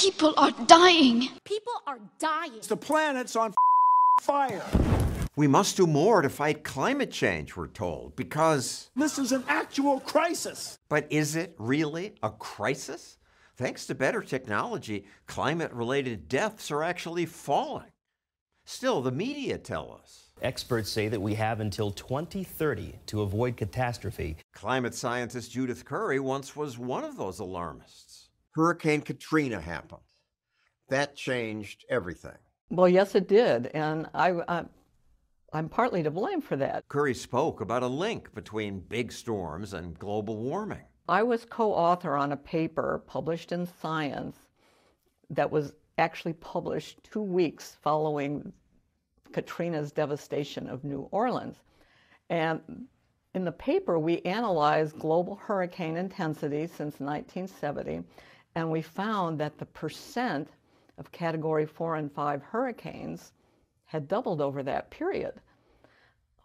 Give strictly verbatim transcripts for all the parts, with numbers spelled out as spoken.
People are dying. People are dying. The planet's on fire. We must do more to fight climate change, we're told, because this is an actual crisis. But is it really a crisis? Thanks to better technology, climate-related deaths are actually falling. Still, the media tell us. Experts say that we have until twenty thirty to avoid catastrophe. Climate scientist Judith Curry once was one of those alarmists. Hurricane Katrina happened. That changed everything. Well, yes, it did, and I... I... I'm partly to blame for that. Curry spoke about a link between big storms and global warming. I was co-author on a paper published in Science that was actually published two weeks following Katrina's devastation of New Orleans. And in the paper, we analyzed global hurricane intensity since nineteen seventy, and we found that the percent of category four and five hurricanes had doubled over that period.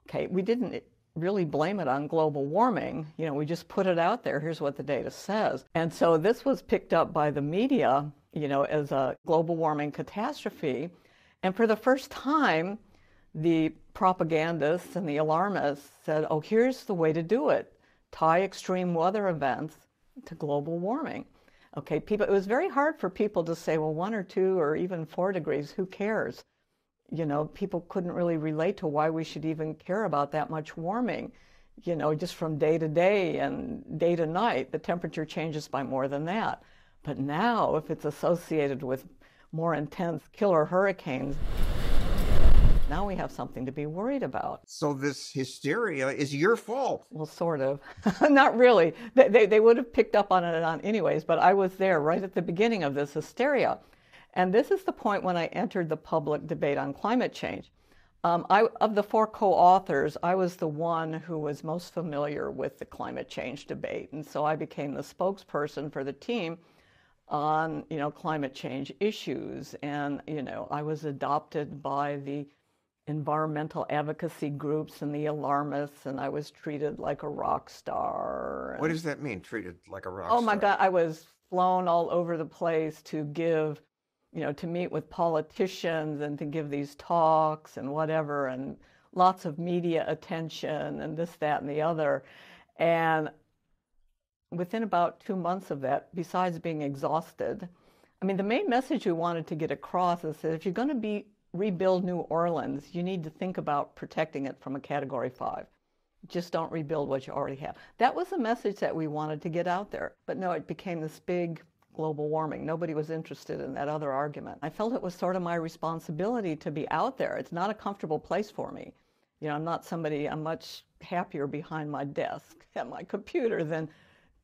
Okay, we didn't really blame it on global warming. You know, we just put it out there. Here's what the data says. And so this was picked up by the media, you know, as a global warming catastrophe. And for the first time, the propagandists and the alarmists said, oh, here's the way to do it. Tie extreme weather events to global warming. Okay, people, it was very hard for people to say, well, one or two or even four degrees, who cares? You know, people couldn't really relate to why we should even care about that much warming. You know, just from day to day and day to night, the temperature changes by more than that. But now, if it's associated with more intense killer hurricanes, now we have something to be worried about. So this hysteria is your fault. Well, sort of. Not really. They, they, they would have picked up on it on anyways, but I was there right at the beginning of this hysteria. And this is the point when I entered the public debate on climate change. Um, I, of the four co-authors, I was the one who was most familiar with the climate change debate. And so I became the spokesperson for the team on, you know, climate change issues. And, you know, I was adopted by the environmental advocacy groups and the alarmists, and I was treated like a rock star. And, what does that mean, treated like a rock star? Oh, my God, I was flown all over the place to give... you know, to meet with politicians and to give these talks and whatever, and lots of media attention and this, that, and the other. And within about two months of that, besides being exhausted, I mean, the main message we wanted to get across is that if you're going to be rebuild New Orleans, you need to think about protecting it from a Category five. Just don't rebuild what you already have. That was the message that we wanted to get out there. But no, it became this big... global warming. Nobody was interested in that other argument. I felt it was sort of my responsibility to be out there. It's not a comfortable place for me. You know, I'm not somebody, I'm much happier behind my desk at my computer than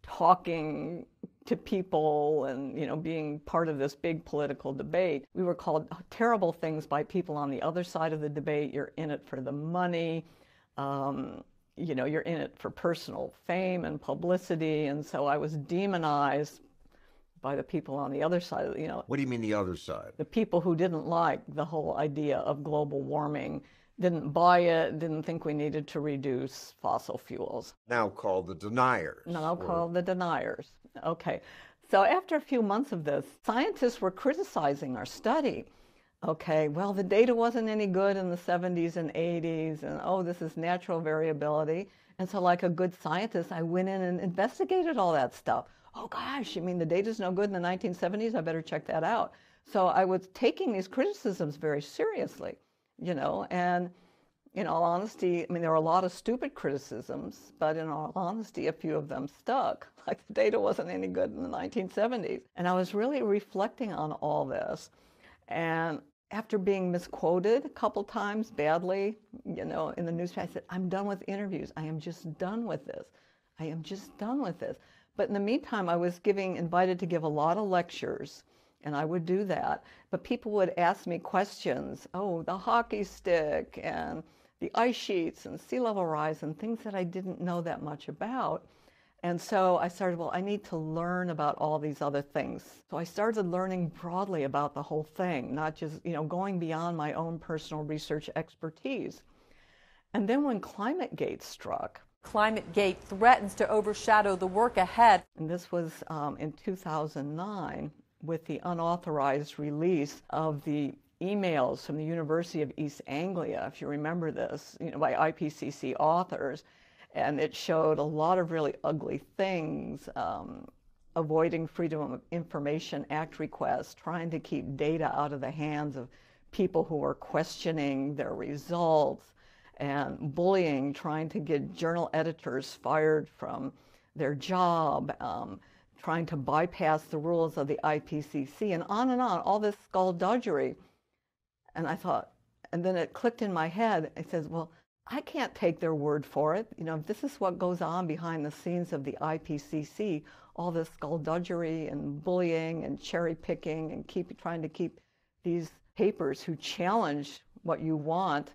talking to people and, you know, being part of this big political debate. We were called terrible things by people on the other side of the debate. You're in it for the money. Um, you know, you're in it for personal fame and publicity. And so I was demonized by the people on the other side of, you know. What do you mean the other side? The people who didn't like the whole idea of global warming, didn't buy it, didn't think we needed to reduce fossil fuels. Now called the deniers. Now or... called the deniers. Okay. So after a few months of this, scientists were criticizing our study. Okay, well, the data wasn't any good in the seventies and eighties, and oh, this is natural variability. And so like a good scientist, I went in and investigated all that stuff. Oh gosh, I mean, the data's no good in the nineteen seventies, I better check that out. So I was taking these criticisms very seriously, you know, and in all honesty, I mean, there were a lot of stupid criticisms, but in all honesty, a few of them stuck, like the data wasn't any good in the nineteen seventies. And I was really reflecting on all this. And after being misquoted a couple times badly, you know, in the newspaper, I said, I'm done with interviews. I am just done with this. I am just done with this. But in the meantime, I was giving, invited to give a lot of lectures, and I would do that. But people would ask me questions, oh, the hockey stick, and the ice sheets, and sea level rise, and things that I didn't know that much about. And so I started, well, I need to learn about all these other things. So I started learning broadly about the whole thing, not just, you know, going beyond my own personal research expertise. And then when ClimateGate struck, ClimateGate threatens to overshadow the work ahead. And this was um, in two thousand nine, with the unauthorized release of the emails from the University of East Anglia, if you remember this, you know, by I P C C authors, and it showed a lot of really ugly things, um, avoiding Freedom of Information Act requests, trying to keep data out of the hands of people who are questioning their results, and bullying, trying to get journal editors fired from their job, um, trying to bypass the rules of the I P C C, and on and on, all this skullduggery. And I thought, and then it clicked in my head, it says, well, I can't take their word for it. You know, if this is what goes on behind the scenes of the I P C C, all this skullduggery and bullying and cherry picking and keep trying to keep these papers who challenge what you want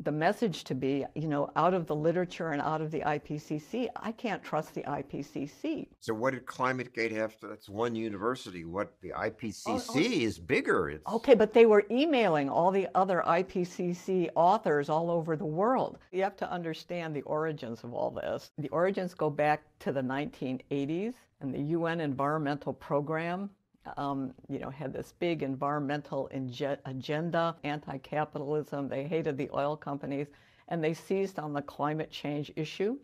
the message to be, you know, out of the literature and out of the I P C C. I can't trust the I P C C. So what did ClimateGate have to, that's one university, what the I P C C oh, oh. is bigger. It's... Okay, but they were emailing all the other I P C C authors all over the world. You have to understand the origins of all this. The origins go back to the nineteen eighties, and the U N Environmental Program, Um, you know, had this big environmental inge- agenda, anti-capitalism. They hated the oil companies, and they seized on the climate change issue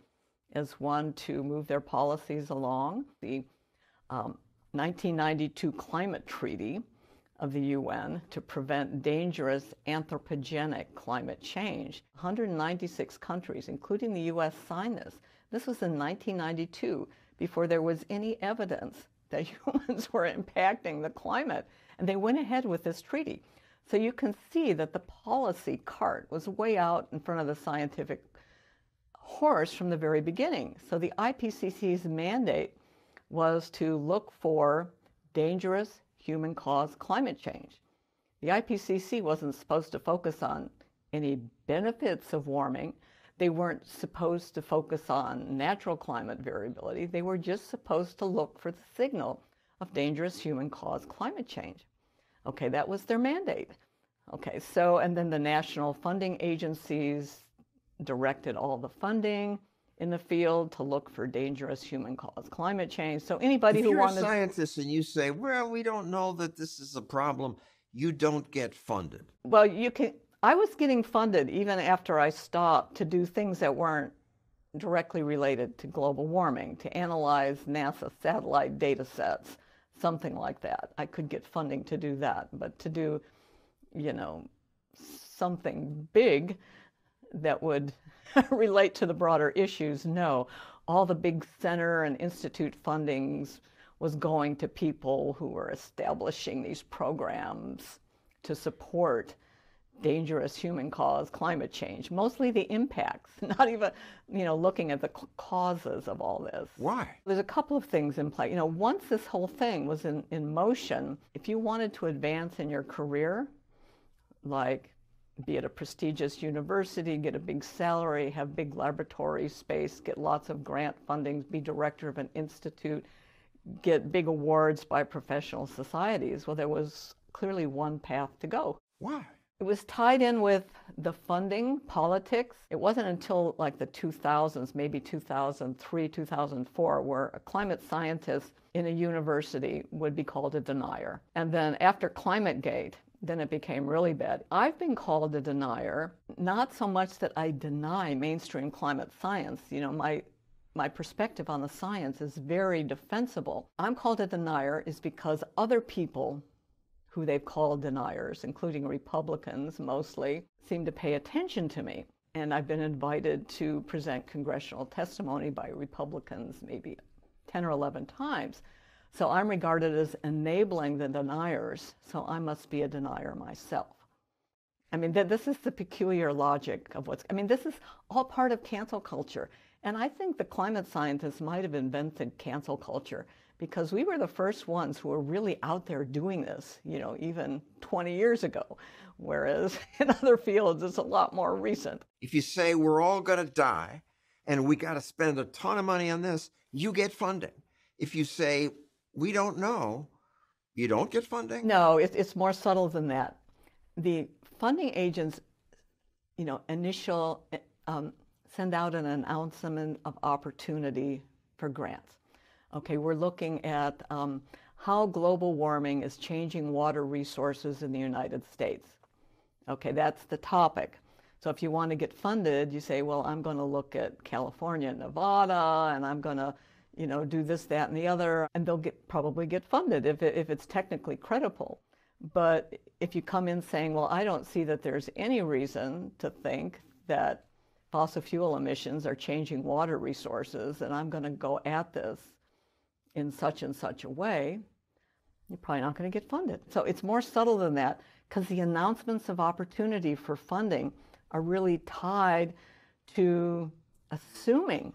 as one to move their policies along. The um, nineteen ninety-two Climate Treaty of the U N to prevent dangerous anthropogenic climate change. one hundred ninety-six countries, including the U S, signed this. This was in nineteen ninety-two, before there was any evidence that humans were impacting the climate, and they went ahead with this treaty. So you can see that the policy cart was way out in front of the scientific horse from the very beginning. So the I P C C's mandate was to look for dangerous human-caused climate change. The I P C C wasn't supposed to focus on any benefits of warming. They weren't supposed to focus on natural climate variability. They were just supposed to look for the signal of dangerous human-caused climate change. Okay, that was their mandate. Okay, so, and then the national funding agencies directed all the funding in the field to look for dangerous human-caused climate change. So anybody if who wants to... If you're a scientist and you say, well, we don't know that this is a problem, you don't get funded. Well, you can... I was getting funded even after I stopped to do things that weren't directly related to global warming, to analyze NASA satellite data sets, something like that. I could get funding to do that, but to do, you know, something big that would relate to the broader issues, no. All the big center and institute fundings was going to people who were establishing these programs to support dangerous human-caused climate change, mostly the impacts, not even, you know, looking at the causes of all this. Why? There's a couple of things in play. You know, once this whole thing was in, in motion, if you wanted to advance in your career, like be at a prestigious university, get a big salary, have big laboratory space, get lots of grant funding, be director of an institute, get big awards by professional societies, well, there was clearly one path to go. Why? It was tied in with the funding, politics. It wasn't until like the two thousands, maybe two thousand three, two thousand four, where a climate scientist in a university would be called a denier. And then after ClimateGate, then it became really bad. I've been called a denier, not so much that I deny mainstream climate science. You know, my, my perspective on the science is very defensible. I'm called a denier is because other people who they've called deniers, including Republicans mostly, seem to pay attention to me. And I've been invited to present congressional testimony by Republicans maybe ten or eleven times. So I'm regarded as enabling the deniers, so I must be a denier myself. I mean, th this is the peculiar logic of what's, I mean, this is all part of cancel culture. And I think the climate scientists might have invented cancel culture, because we were the first ones who were really out there doing this, you know, even twenty years ago, whereas in other fields, it's a lot more recent. If you say we're all going to die and we got to spend a ton of money on this, you get funding. If you say we don't know, you don't get funding? No, it, it's more subtle than that. The funding agents, you know, initial um, send out an announcement of opportunity for grants. Okay, we're looking at um, how global warming is changing water resources in the United States. Okay, that's the topic. So if you want to get funded, you say, well, I'm going to look at California and Nevada, and I'm going to, you know, do this, that, and the other, and they'll get, probably get funded if, it, if it's technically credible. But if you come in saying, well, I don't see that there's any reason to think that fossil fuel emissions are changing water resources, and I'm going to go at this in such and such a way, you're probably not going to get funded. So it's more subtle than that, because the announcements of opportunity for funding are really tied to assuming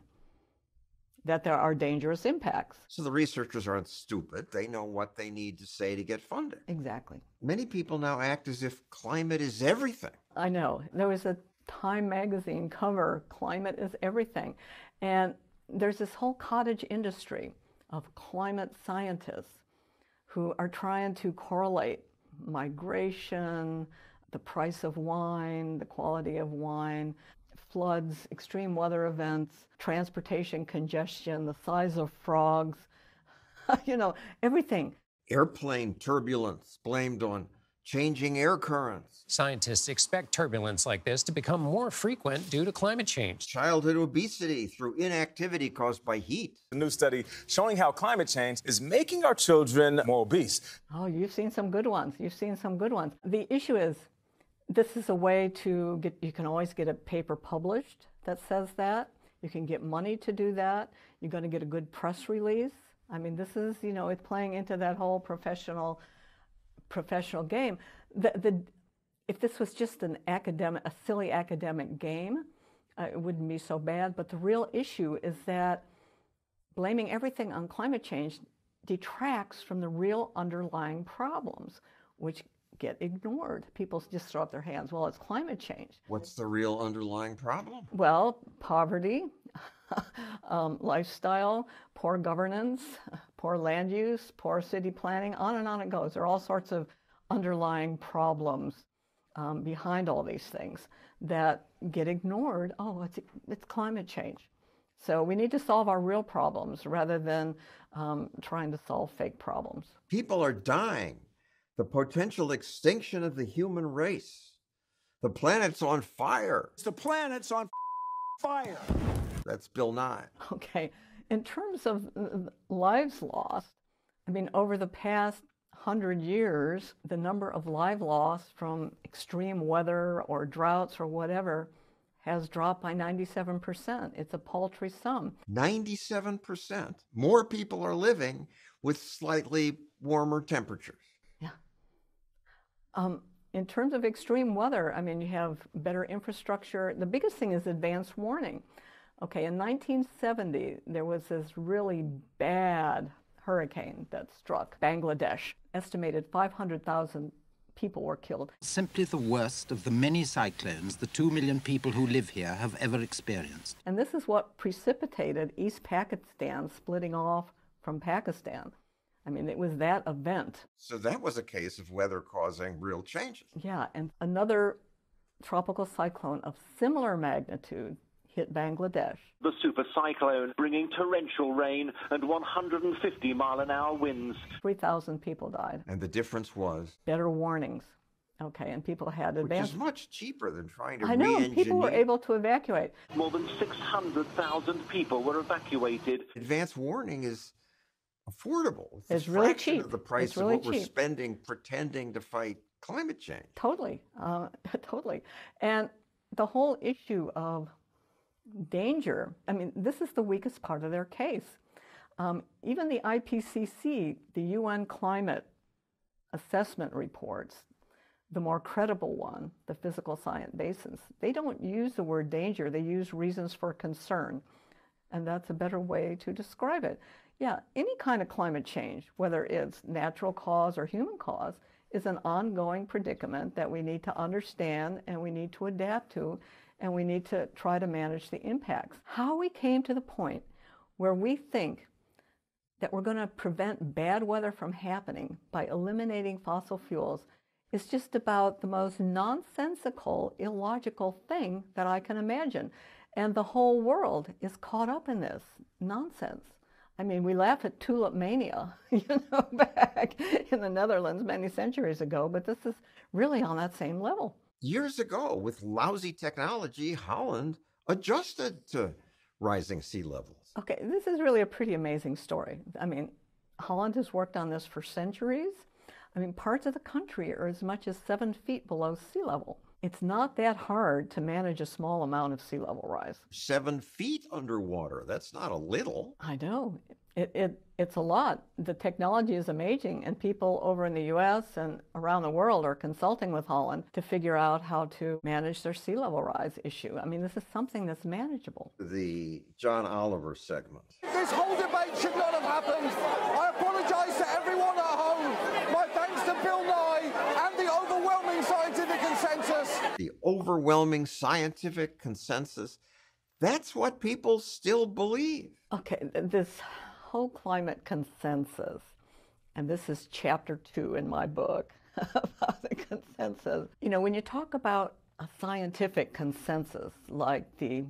that there are dangerous impacts. So the researchers aren't stupid. They know what they need to say to get funded. Exactly. Many people now act as if climate is everything. I know. There was a Time magazine cover, Climate is Everything. And there's this whole cottage industry of climate scientists who are trying to correlate migration, the price of wine, the quality of wine, floods, extreme weather events, transportation congestion, the size of frogs, you know, everything. Airplane turbulence blamed on changing air currents. Scientists expect turbulence like this to become more frequent due to climate change. Childhood obesity through inactivity caused by heat. A new study showing how climate change is making our children more obese. Oh, you've seen some good ones. You've seen some good ones. The issue is, this is a way to get, you can always get a paper published that says that. You can get money to do that. You're going to get a good press release. I mean, this is, you know, it's playing into that whole professional professional game. The, the, if this was just an academic, a silly academic game, uh, it wouldn't be so bad. But the real issue is that blaming everything on climate change detracts from the real underlying problems, which get ignored. People just throw up their hands, well, it's climate change. What's the real underlying problem? Well, poverty, um, lifestyle, poor governance, poor land use, poor city planning, on and on it goes. There are all sorts of underlying problems um, behind all these things that get ignored. Oh, it's, it's climate change. So we need to solve our real problems rather than um, trying to solve fake problems. People are dying. The potential extinction of the human race. The planet's on fire. The planet's on fire. That's Bill Nye. Okay. In terms of lives lost, I mean, over the past hundred years, the number of lives lost from extreme weather or droughts or whatever has dropped by ninety-seven percent. It's a paltry sum. ninety-seven percent. More people are living with slightly warmer temperatures. Um, in terms of extreme weather, I mean, you have better infrastructure. The biggest thing is advance warning. Okay, in nineteen seventy, there was this really bad hurricane that struck Bangladesh. Estimated five hundred thousand people were killed. Simply the worst of the many cyclones the two million people who live here have ever experienced. And this is what precipitated East Pakistan splitting off from Pakistan. I mean, it was that event. So that was a case of weather causing real changes. Yeah, and another tropical cyclone of similar magnitude hit Bangladesh. The super cyclone bringing torrential rain and one hundred fifty mile an hour winds. three thousand people died. And the difference was? Better warnings. Okay, and people had advanced. Which is much cheaper than trying to re-engineer. I know, people were able to evacuate. More than six hundred thousand people were evacuated. Advanced warning is affordable. It's, it's a really fraction cheap. Of the price it's really of what cheap. We're spending pretending to fight climate change. Totally, uh, totally. And the whole issue of danger, I mean, this is the weakest part of their case. Um, even the I P C C, the U N climate assessment reports, the more credible one, the physical science basis, they don't use the word danger, they use reasons for concern. And that's a better way to describe it. Yeah, any kind of climate change, whether it's natural cause or human cause, is an ongoing predicament that we need to understand and we need to adapt to, and we need to try to manage the impacts. How we came to the point where we think that we're going to prevent bad weather from happening by eliminating fossil fuels is just about the most nonsensical, illogical thing that I can imagine. And the whole world is caught up in this nonsense. I mean, we laugh at tulip mania, you know, back in the Netherlands many centuries ago, but this is really on that same level. Years ago, with lousy technology, Holland adjusted to rising sea levels. Okay, this is really a pretty amazing story. I mean, Holland has worked on this for centuries. I mean, parts of the country are as much as seven feet below sea level. It's not that hard to manage a small amount of sea level rise. Seven feet underwater, that's not a little. I know, it, it, it's a lot. The technology is amazing, and people over in the U S and around the world are consulting with Holland to figure out how to manage their sea level rise issue. I mean, this is something that's manageable. The John Oliver segment. This whole debate should not have happened. I apologize to everyone at home. My thanks to Bill Nye and the overwhelming scientific consensus. The overwhelming scientific consensus, that's what people still believe. Okay, this whole climate consensus, and this is chapter two in my book about the consensus. You know, when you talk about a scientific consensus, like the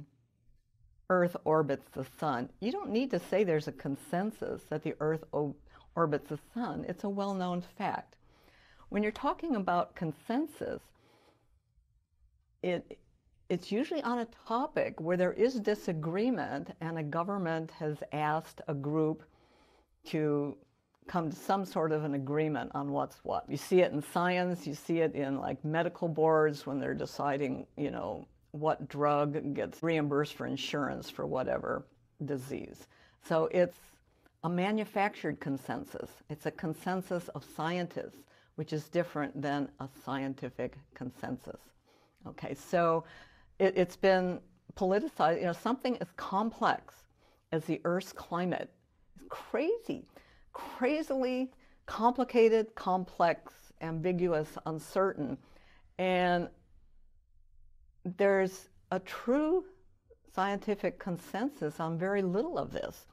Earth orbits the sun, you don't need to say there's a consensus that the Earth orbits the sun. It's a well-known fact. When you're talking about consensus, It, it's usually on a topic where there is disagreement and a government has asked a group to come to some sort of an agreement on what's what. You see it in science, you see it in like medical boards when they're deciding, you know, what drug gets reimbursed for insurance for whatever disease. So it's a manufactured consensus. It's a consensus of scientists, which is different than a scientific consensus. Okay, so it, it's been politicized. You know, something as complex as the Earth's climate is crazy, crazily complicated, complex, ambiguous, uncertain. And there's a true scientific consensus on very little of this.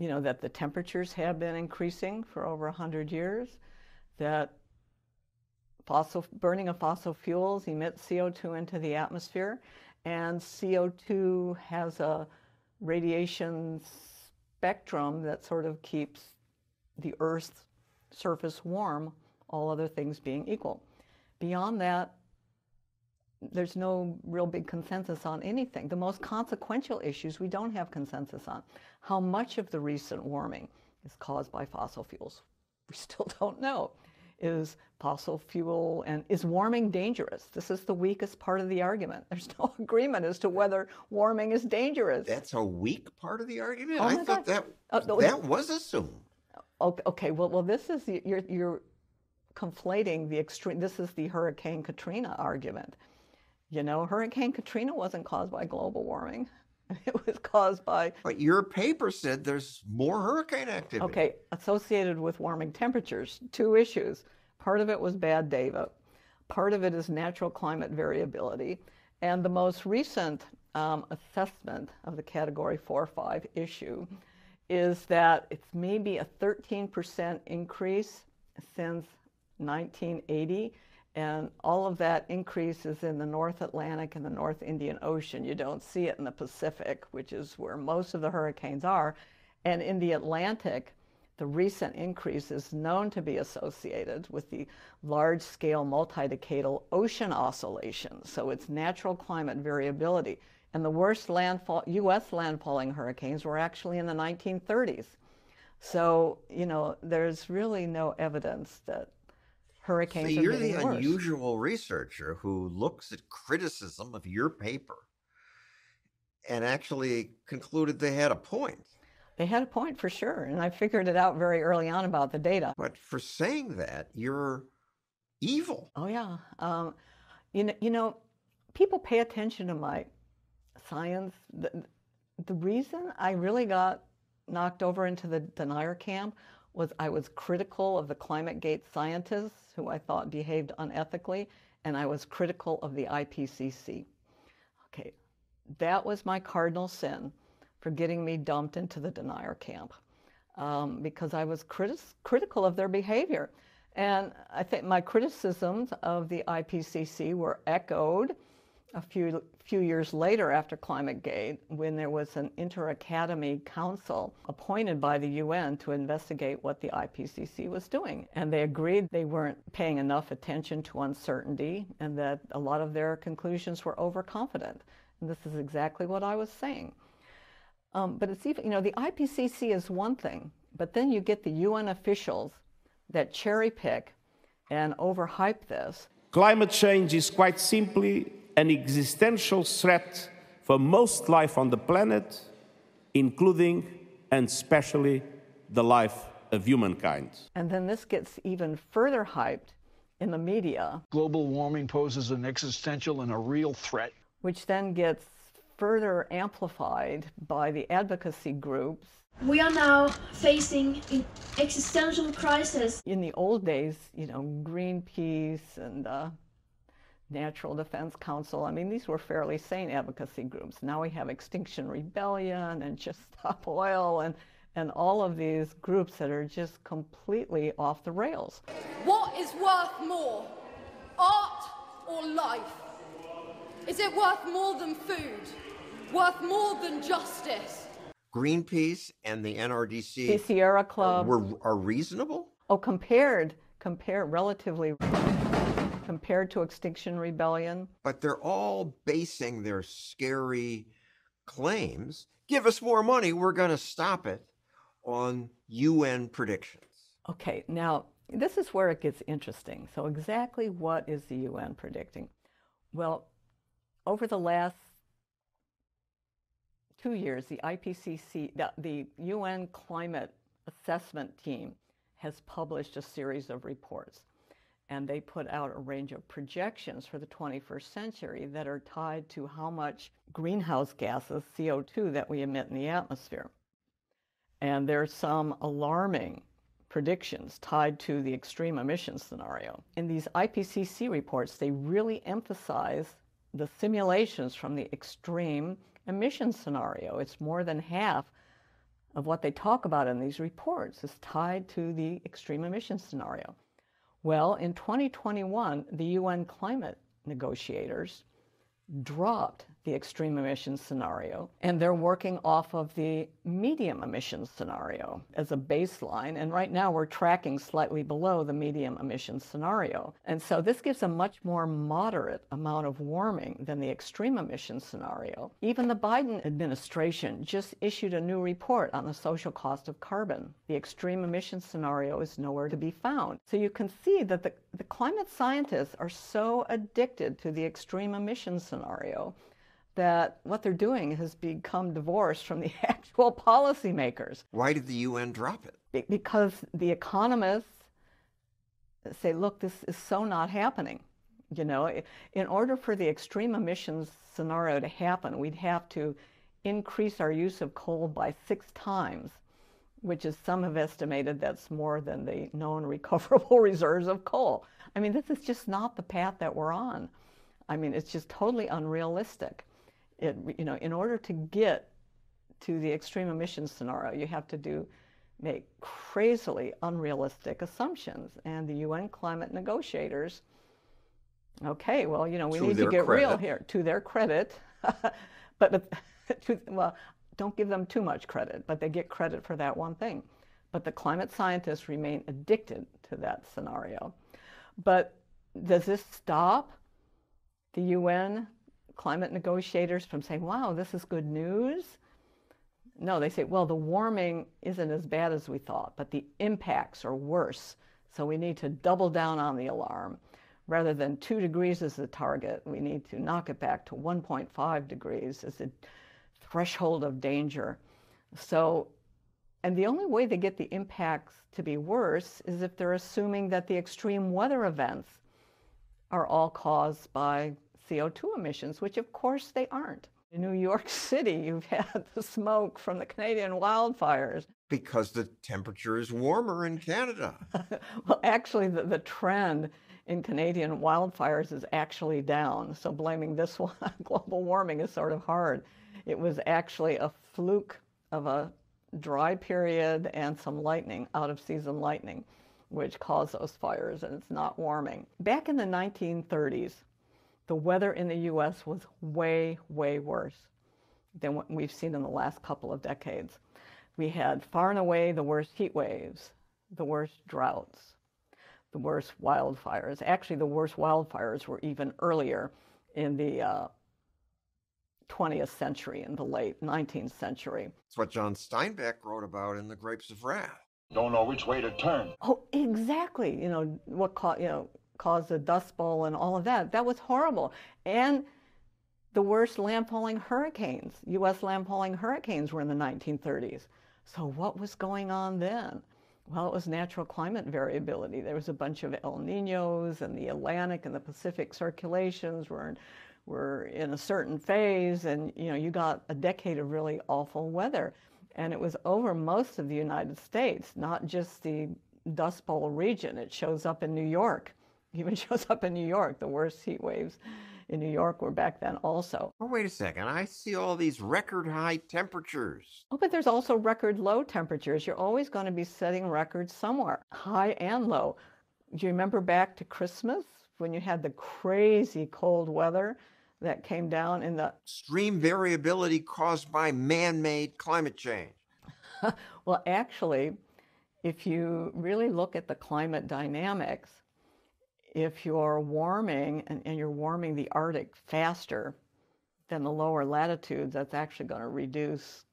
You know, that the temperatures have been increasing for over one hundred years, that Fossil, burning of fossil fuels emits C O two into the atmosphere, and C O two has a radiation spectrum that sort of keeps the Earth's surface warm, all other things being equal. Beyond that, there's no real big consensus on anything. The most consequential issues we don't have consensus on. How much of the recent warming is caused by fossil fuels? We still don't know. Is fossil fuel and is warming dangerous? This is the weakest part of the argument. There's no agreement as to whether warming is dangerous. That's a weak part of the argument? Oh, I thought God. that uh, that was assumed. Okay, well, well, this is the, you're you're conflating the extreme. This is the Hurricane Katrina argument. You know, Hurricane Katrina wasn't caused by global warming. It was caused by... But your paper said there's more hurricane activity. Okay, associated with warming temperatures. Two issues. Part of it was bad data. Part of it is natural climate variability. And the most recent um, assessment of the Category four five issue is that it's maybe a thirteen percent increase since nineteen eighty. And all of that increase is in the North Atlantic and the North Indian Ocean. You don't see it in the Pacific, which is where most of the hurricanes are. And in the Atlantic, the recent increase is known to be associated with the large-scale multidecadal ocean oscillations. So it's natural climate variability. And the worst landfall, U S landfalling hurricanes were actually in the nineteen thirties. So, you know, there's really no evidence that hurricanes. So you're the worse. unusual researcher who looks at criticism of your paper and actually concluded they had a point. They had a point for sure, and I figured it out very early on about the data. But for saying that, you're evil. Oh yeah, um, you know, you know, people pay attention to my science. The, the reason I really got knocked over into the denier camp was I was critical of the ClimateGate scientists, who I thought behaved unethically, and I was critical of the I P C C. Okay, that was my cardinal sin for getting me dumped into the denier camp, um, because I was criti critical of their behavior. And I think my criticisms of the I P C C were echoed a few few years later after ClimateGate, when there was an inter-academy council appointed by the U N to investigate what the I P C C was doing. And they agreed they weren't paying enough attention to uncertainty and that a lot of their conclusions were overconfident. And this is exactly what I was saying. Um, but it's even, you know, the I P C C is one thing, but then you get the U N officials that cherry pick and overhype this. Climate change is quite simply an existential threat for most life on the planet, including and especially the life of humankind. And then this gets even further hyped in the media. Global warming poses an existential and a real threat. Which then gets further amplified by the advocacy groups. We are now facing an existential crisis. In the old days, you know, Greenpeace and uh, Natural Defense Council, I mean, these were fairly sane advocacy groups. Now we have Extinction Rebellion and Just Stop Oil and, and all of these groups that are just completely off the rails. What is worth more, art or life? Is it worth more than food? Worth more than justice? Greenpeace and the N R D C, the Sierra Club, were, are reasonable? Oh, compared, compared relatively, compared to Extinction Rebellion. But they're all basing their scary claims, give us more money, we're going to stop it, on U N predictions. Okay, now this is where it gets interesting. So exactly what is the U N predicting? Well, over the last two years, the I P C C, the, the U N Climate Assessment Team has published a series of reports, and they put out a range of projections for the twenty-first century that are tied to how much greenhouse gases, C O two, that we emit in the atmosphere. And there are some alarming predictions tied to the extreme emissions scenario. In these I P C C reports, they really emphasize the simulations from the extreme emission scenario. It's more than half of what they talk about in these reports is tied to the extreme emission scenario. Well, in twenty twenty-one, the U N climate negotiators dropped the extreme emission scenario, and they're working off of the medium emission scenario as a baseline. And right now we're tracking slightly below the medium emission scenario. And so this gives a much more moderate amount of warming than the extreme emission scenario. Even the Biden administration just issued a new report on the social cost of carbon. The extreme emission scenario is nowhere to be found. So you can see that the, the climate scientists are so addicted to the extreme emission scenario that what they're doing has become divorced from the actual policymakers. Why did the U N drop it? Because the economists say, look, this is so not happening. You know, in order for the extreme emissions scenario to happen, we'd have to increase our use of coal by six times, which is, some have estimated that's more than the known recoverable reserves of coal. I mean, this is just not the path that we're on. I mean, it's just totally unrealistic. It, you know, in order to get to the extreme emissions scenario, you have to do make crazily unrealistic assumptions. And the U N climate negotiators, okay, well, you know, we need to get real here. To their credit, but, but to, well, don't give them too much credit, but they get credit for that one thing. But the climate scientists remain addicted to that scenario. But does this stop the U N climate negotiators from saying, wow, this is good news? No, they say, well, the warming isn't as bad as we thought, but the impacts are worse. So we need to double down on the alarm. Rather than two degrees as the target, we need to knock it back to one point five degrees as the threshold of danger. So, and the only way they get the impacts to be worse is if they're assuming that the extreme weather events are all caused by C O two emissions, which of course they aren't. In New York City, you've had the smoke from the Canadian wildfires. Because the temperature is warmer in Canada. Well, actually, the, the trend in Canadian wildfires is actually down. So blaming this one on global warming is sort of hard. It was actually a fluke of a dry period and some lightning, out-of-season lightning, which caused those fires, and it's not warming. Back in the nineteen thirties, the weather in the U S was way, way worse than what we've seen in the last couple of decades. We had far and away the worst heat waves, the worst droughts, the worst wildfires. Actually, the worst wildfires were even earlier in the uh, twentieth century, in the late nineteenth century. It's what John Steinbeck wrote about in The Grapes of Wrath. Don't know which way to turn. Oh, exactly. You know, what ca you know, caused the Dust Bowl and all of that. That was horrible. And the worst landfalling hurricanes, U S landfalling hurricanes, were in the nineteen thirties. So what was going on then? Well, it was natural climate variability. There was a bunch of El Niños, and the Atlantic and the Pacific circulations were in, were in a certain phase, and you know, you got a decade of really awful weather. And it was over most of the United States, not just the Dust Bowl region. It shows up in New York. It even shows up in New York. The worst heat waves in New York were back then also. Oh, wait a second. I see all these record high temperatures. Oh, but there's also record low temperatures. You're always going to be setting records somewhere, high and low. Do you remember back to Christmas when you had the crazy cold weather that came down in the extreme variability caused by man-made climate change? Well, actually, if you really look at the climate dynamics, if you're warming and, and you're warming the Arctic faster than the lower latitudes, that's actually going to reduce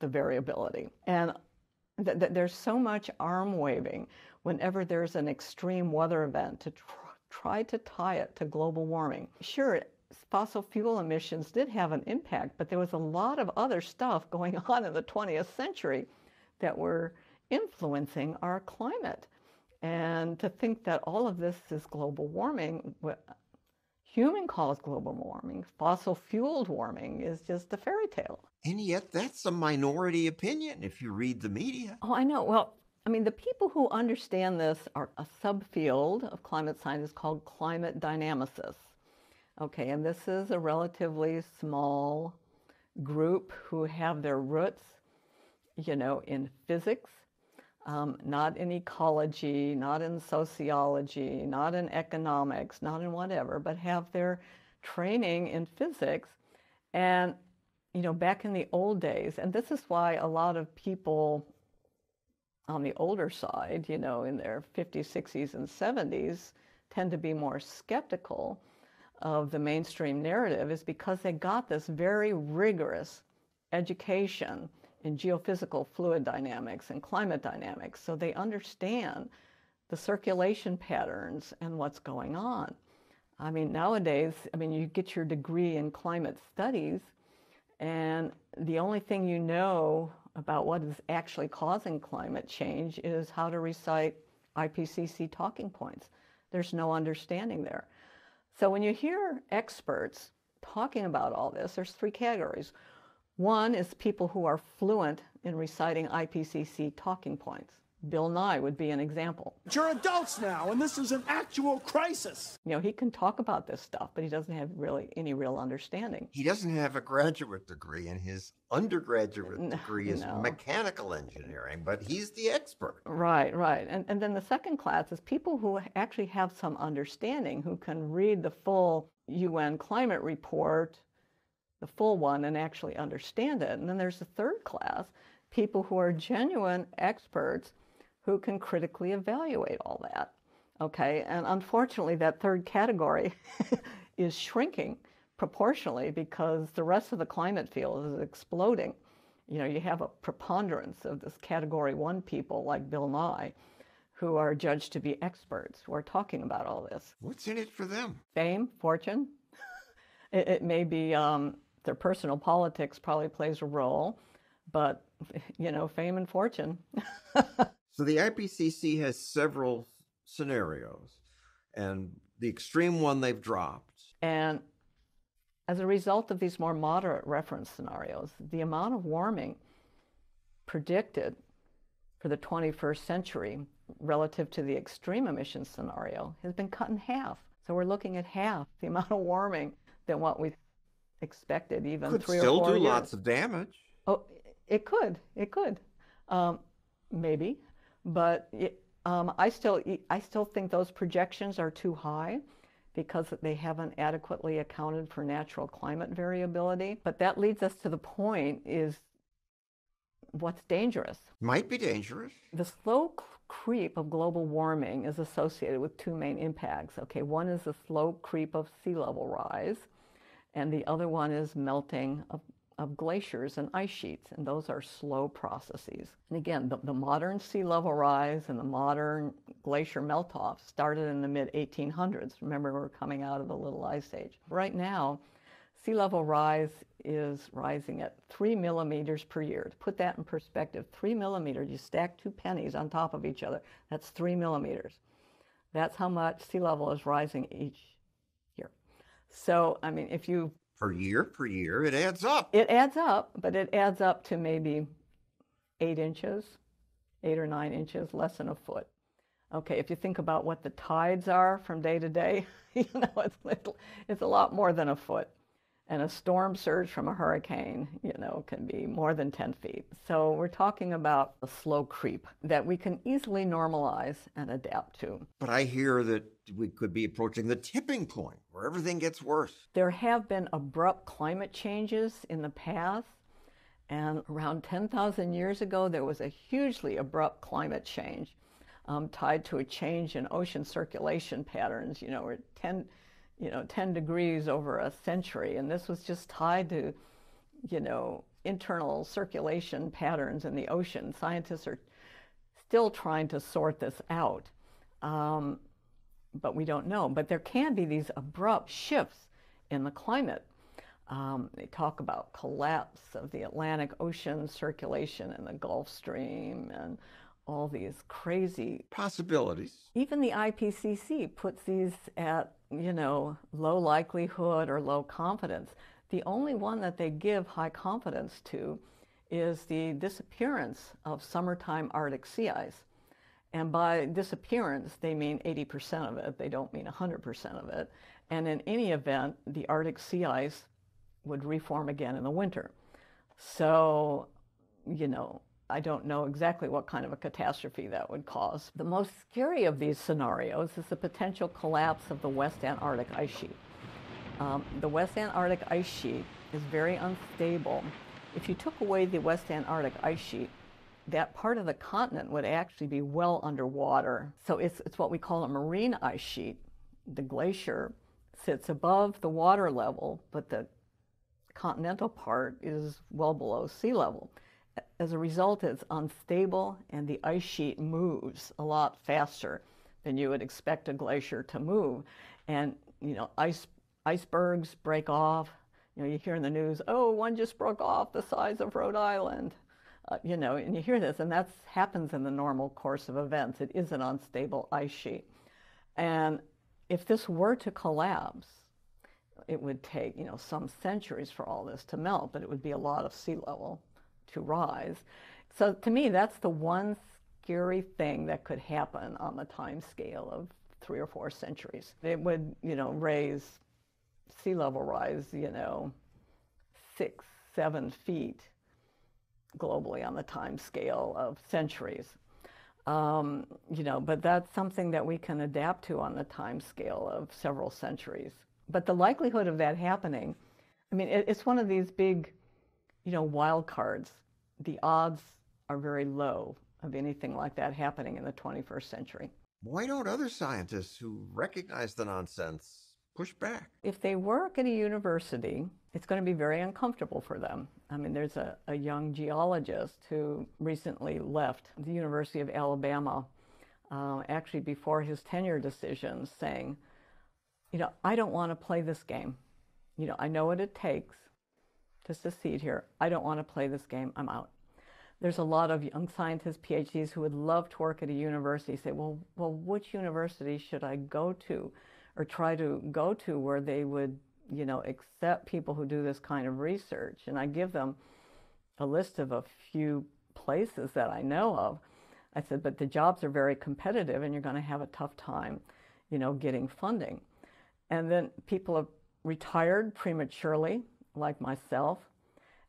the variability. And th th there's so much arm waving whenever there's an extreme weather event to tr try to tie it to global warming. Sure, fossil fuel emissions did have an impact, but there was a lot of other stuff going on in the twentieth century that were influencing our climate. And to think that all of this is global warming, human-caused global warming, fossil-fueled warming, is just a fairy tale. And yet that's a minority opinion if you read the media. Oh, I know. Well, I mean, the people who understand this are a subfield of climate science called climate dynamicists. Okay, and this is a relatively small group who have their roots, you know, in physics, um, not in ecology, not in sociology, not in economics, not in whatever, but have their training in physics. And, you know, back in the old days, and this is why a lot of people on the older side, you know, in their fifties, sixties, and seventies, tend to be more skeptical of the mainstream narrative, is because they got this very rigorous education in geophysical fluid dynamics and climate dynamics, so they understand the circulation patterns and what's going on. I mean, nowadays, I mean, you get your degree in climate studies, and the only thing you know about what is actually causing climate change is how to recite I P C C talking points. There's no understanding there. So when you hear experts talking about all this, there's three categories. One is people who are fluent in reciting I P C C talking points. Bill Nye would be an example. But you're adults now, and this is an actual crisis. You know, he can talk about this stuff, but he doesn't have really any real understanding. He doesn't have a graduate degree, and his undergraduate no, degree is no. mechanical engineering, but he's the expert. Right, right. And, and then the second class is people who actually have some understanding, who can read the full U N climate report, the full one, and actually understand it. And then there's the third class, people who are genuine experts who can critically evaluate all that, okay? And unfortunately, that third category is shrinking proportionally because the rest of the climate field is exploding. You know, you have a preponderance of this category one people like Bill Nye, who are judged to be experts, who are talking about all this. What's in it for them? Fame, fortune. it, it may be um, their personal politics probably plays a role, but, you know, fame and fortune. So the I P C C has several scenarios, and the extreme one they've dropped. And as a result of these more moderate reference scenarios, the amount of warming predicted for the twenty-first century relative to the extreme emission scenario has been cut in half. So we're looking at half the amount of warming than what we expected even could three or four years. Could still do lots of damage. Oh, it could. It could. Um, maybe. But it, um, I still I still think those projections are too high because they haven't adequately accounted for natural climate variability. But that leads us to the point is what's dangerous. Might be dangerous. The slow creep of global warming is associated with two main impacts. Okay, one is the slow creep of sea level rise, and the other one is melting of, of glaciers and ice sheets, and those are slow processes. And again, the, the modern sea level rise and the modern glacier melt-off started in the mid eighteen hundreds. Remember, we're coming out of the Little Ice Age. Right now, sea level rise is rising at three millimeters per year. To put that in perspective, three millimeters, you stack two pennies on top of each other, that's three millimeters. That's how much sea level is rising each year. So, I mean, if you... Per year, per year, it adds up. It adds up, but it adds up to maybe eight inches, eight or nine inches, less than a foot. Okay, if you think about what the tides are from day to day, you know, it's, little, it's a lot more than a foot. And a storm surge from a hurricane, you know, can be more than ten feet. So we're talking about a slow creep that we can easily normalize and adapt to. But I hear that we could be approaching the tipping point where everything gets worse. There have been abrupt climate changes in the past. And around ten thousand years ago, there was a hugely abrupt climate change um, tied to a change in ocean circulation patterns, you know, where ten... you know, ten degrees over a century. And this was just tied to, you know, internal circulation patterns in the ocean. Scientists are still trying to sort this out, um, but we don't know. But there can be these abrupt shifts in the climate. Um, they talk about collapse of the Atlantic Ocean circulation and the Gulf Stream and all these crazy possibilities. Even the I P C C puts these at, you know, low likelihood or low confidence. The only one that they give high confidence to is the disappearance of summertime Arctic sea ice. And by disappearance, they mean eighty percent of it. They don't mean one hundred percent of it. And in any event, the Arctic sea ice would reform again in the winter. So, you know, I don't know exactly what kind of a catastrophe that would cause. The most scary of these scenarios is the potential collapse of the West Antarctic ice sheet. Um, the West Antarctic ice sheet is very unstable. If you took away the West Antarctic ice sheet, that part of the continent would actually be well underwater. So it's, it's what we call a marine ice sheet. The glacier sits above the water level, but the continental part is well below sea level. As a result, it's unstable, and the ice sheet moves a lot faster than you would expect a glacier to move. And, you know, ice, icebergs break off. You know, you hear in the news, oh, one just broke off the size of Rhode Island. Uh, you know, and you hear this, and that happens in the normal course of events. It is an unstable ice sheet. And if this were to collapse, it would take, you know, some centuries for all this to melt, but it would be a lot of sea level to rise. So to me, that's the one scary thing that could happen on the time scale of three or four centuries. It would, you know, raise sea level rise, you know, six, seven feet globally on the time scale of centuries. Um, you know, but that's something that we can adapt to on the time scale of several centuries. But the likelihood of that happening, I mean, it, it's one of these big, you know, wild cards. The odds are very low of anything like that happening in the twenty-first century. Why don't other scientists who recognize the nonsense push back? If they work at a university, it's going to be very uncomfortable for them. I mean, there's a, a young geologist who recently left the University of Alabama, uh, actually before his tenure decision, saying, you know, I don't want to play this game. You know, I know what it takes to succeed here. I don't want to play this game. I'm out. There's a lot of young scientists, PhDs, who would love to work at a university, say, well, well, which university should I go to or try to go to where they would, you know, accept people who do this kind of research? And I give them a list of a few places that I know of. I said, but the jobs are very competitive and you're going to have a tough time, you know, getting funding. And then people have retired prematurely, like myself,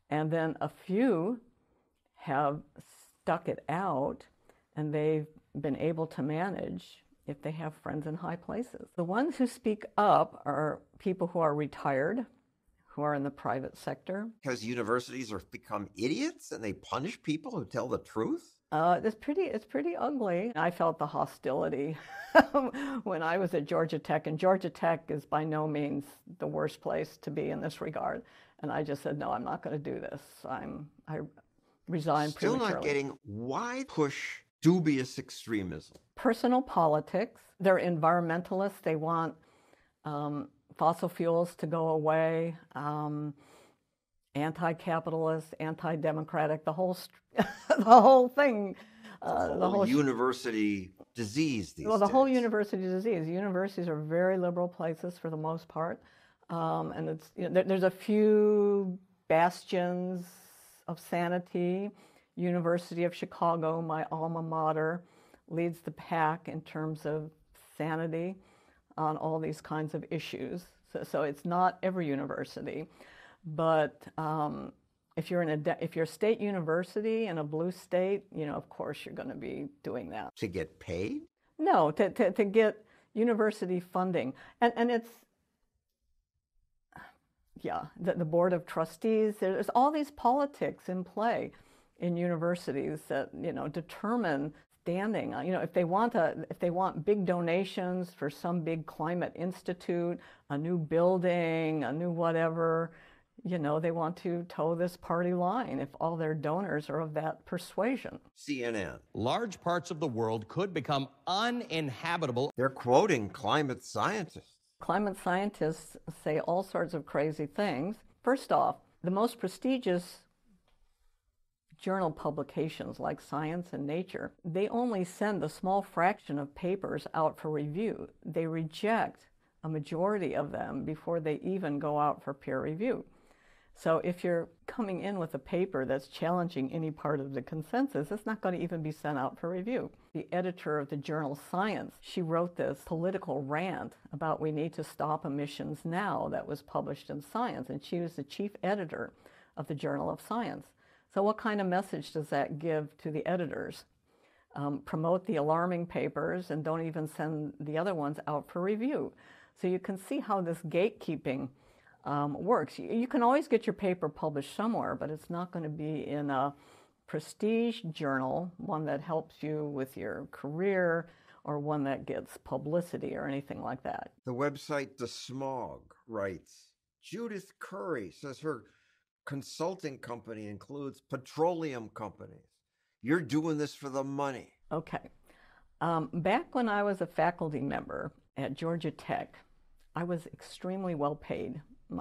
and then a few have stuck it out and they've been able to manage if they have friends in high places. The ones who speak up are people who are retired, who are in the private sector. Because universities have become idiots and they punish people who tell the truth? Uh, it's pretty, it's pretty ugly. I felt the hostility when I was at Georgia Tech, and Georgia Tech is by no means the worst place to be in this regard. And I just said, no, I'm not going to do this. I'm, I resigned Still prematurely. Still not getting, why push dubious extremism? Personal politics. They're environmentalists. They want um, fossil fuels to go away. Um, anti-capitalist, anti-democratic, the whole, the whole thing. Uh, the whole, the whole university disease these Well, the days. whole university disease. Universities are very liberal places for the most part. Um, and it's, you know, there, there's a few bastions of sanity. University of Chicago, my alma mater, leads the pack in terms of sanity on all these kinds of issues. So, so it's not every university. But um, if you're in a if you're a state university in a blue state, you know, of course you're going to be doing that. To get paid? No, to, to, to get university funding. And and it's, yeah, the, the board of trustees, there's all these politics in play in universities that, you know, determine standing. You know, if they want a, if they want big donations for some big climate institute, a new building, a new whatever, you know, they want to toe this party line if all their donors are of that persuasion. C N N. Large parts of the world could become uninhabitable. They're quoting climate scientists. Climate scientists say all sorts of crazy things. First off, the most prestigious journal publications like Science and Nature, they only send a small fraction of papers out for review. They reject a majority of them before they even go out for peer review. So if you're coming in with a paper that's challenging any part of the consensus, it's not going to even be sent out for review. The editor of the journal Science, she wrote this political rant about we need to stop emissions now that was published in Science, and she was the chief editor of the Journal of Science. So what kind of message does that give to the editors? Um, promote the alarming papers and don't even send the other ones out for review. So you can see how this gatekeeping Um, works. You, you can always get your paper published somewhere, but it's not going to be in a prestige journal, one that helps you with your career or one that gets publicity or anything like that. The website The Smog writes, Judith Curry says her consulting company includes petroleum companies. You're doing this for the money. Okay. Um, back when I was a faculty member at Georgia Tech, I was extremely well paid.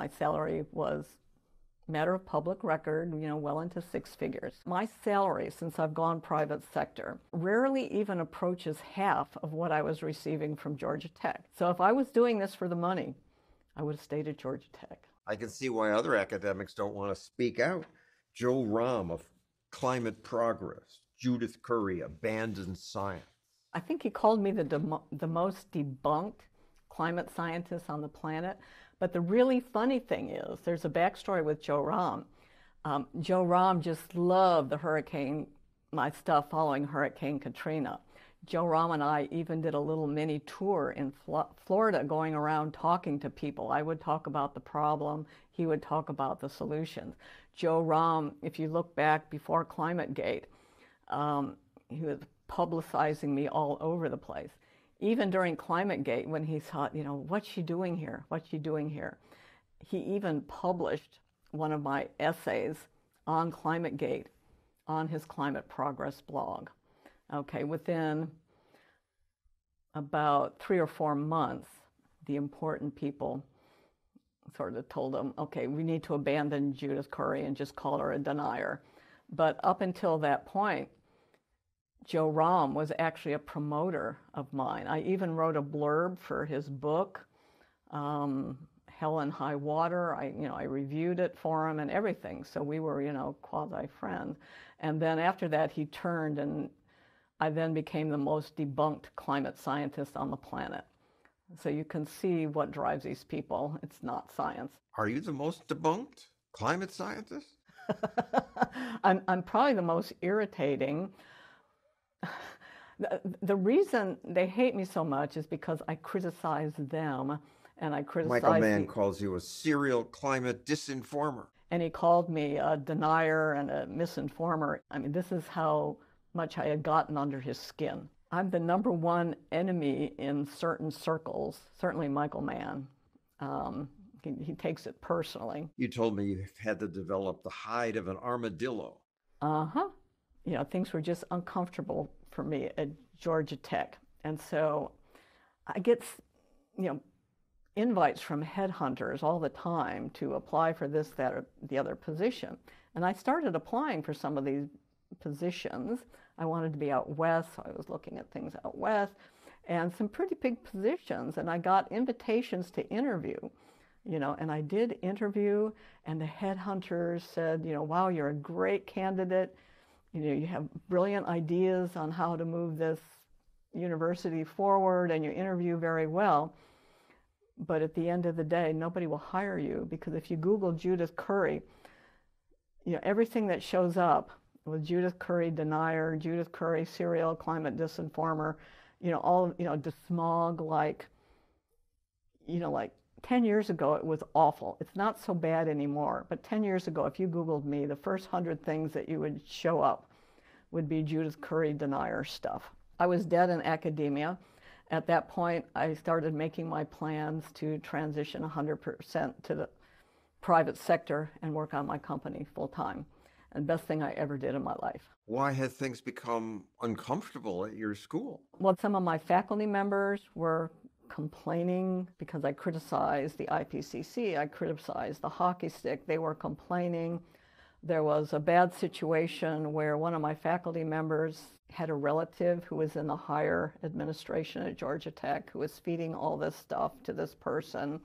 My salary was a matter of public record, you know, well into six figures. My salary, since I've gone private sector, rarely even approaches half of what I was receiving from Georgia Tech. So if I was doing this for the money, I would have stayed at Georgia Tech. I can see why other academics don't want to speak out. Joe Romm of Climate Progress, Judith Curry, abandoned science. I think he called me the, de- the most debunked climate scientists on the planet. But the really funny thing is, there's a backstory with Joe Romm. Um, Joe Romm just loved the hurricane, my stuff following Hurricane Katrina. Joe Romm and I even did a little mini tour in Flo- Florida going around talking to people. I would talk about the problem. He would talk about the solutions. Joe Romm, if you look back before ClimateGate, um, he was publicizing me all over the place. Even during ClimateGate, when he thought, you know, what's she doing here? What's she doing here? He even published one of my essays on ClimateGate on his Climate Progress blog. Okay, within about three or four months, the important people sort of told him, okay, we need to abandon Judith Curry and just call her a denier. But up until that point, Joe Romm was actually a promoter of mine. I even wrote a blurb for his book, um, Hell and High Water. I, you know, I reviewed it for him and everything. So we were, you know, quasi-friends. And then after that, he turned, and I then became the most debunked climate scientist on the planet. So you can see what drives these people. It's not science. Are you the most debunked climate scientist? I'm, I'm probably the most irritating. The, the reason they hate me so much is because I criticize them, and I criticize... Michael Mann the, calls you a serial climate disinformer. And he called me a denier and a misinformer. I mean, this is how much I had gotten under his skin. I'm the number one enemy in certain circles, certainly Michael Mann. Um, he, he takes it personally. You told me you had to develop the hide of an armadillo. Uh-huh. You know, things were just uncomfortable for me at Georgia Tech. And so I get, you know, invites from headhunters all the time to apply for this, that, or the other position. And I started applying for some of these positions. I wanted to be out west, so I was looking at things out west, and some pretty big positions. And I got invitations to interview, you know, and I did interview, and the headhunters said, you know, wow, you're a great candidate. You know, you have brilliant ideas on how to move this university forward, and you interview very well. But at the end of the day, nobody will hire you, because if you Google Judith Curry, you know, everything that shows up with Judith Curry denier, Judith Curry serial climate disinformer, you know, all, you know, The Smog, like, you know, like ten years ago, it was awful. It's not so bad anymore. But ten years ago, if you Googled me, the first hundred things that you would show up would be Judith Curry denier stuff. I was dead in academia. At that point, I started making my plans to transition one hundred percent to the private sector and work on my company full-time. And best thing I ever did in my life. Why had things become uncomfortable at your school? Well, some of my faculty members were complaining because I criticized the I P C C. I criticized the hockey stick. They were complaining. There was a bad situation where one of my faculty members had a relative who was in the higher administration at Georgia Tech who was feeding all this stuff to this person.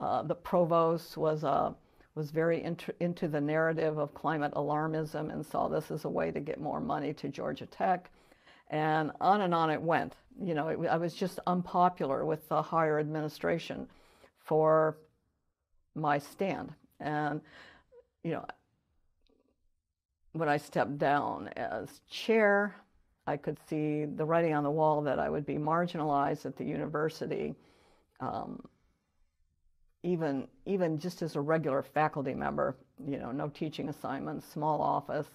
Uh, the provost was, uh, was very into, into the narrative of climate alarmism and saw this as a way to get more money to Georgia Tech. And on and on it went. You know, it, I was just unpopular with the higher administration for my stand. And, you know, when I stepped down as chair, I could see the writing on the wall that I would be marginalized at the university, um, even even just as a regular faculty member. You know, no teaching assignments, small office,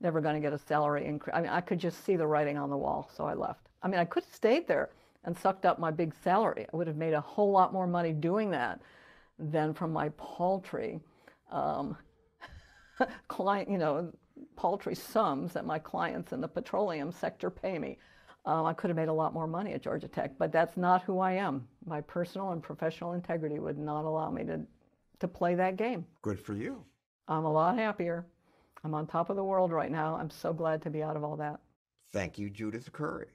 never going to get a salary increase. I mean, I could just see the writing on the wall, so I left. I mean, I could have stayed there and sucked up my big salary. I would have made a whole lot more money doing that than from my paltry um, client, you know, paltry sums that my clients in the petroleum sector pay me. Um, I could have made a lot more money at Georgia Tech, but that's not who I am. My personal and professional integrity would not allow me to, to play that game. Good for you. I'm a lot happier. I'm on top of the world right now. I'm so glad to be out of all that. Thank you, Judith Curry.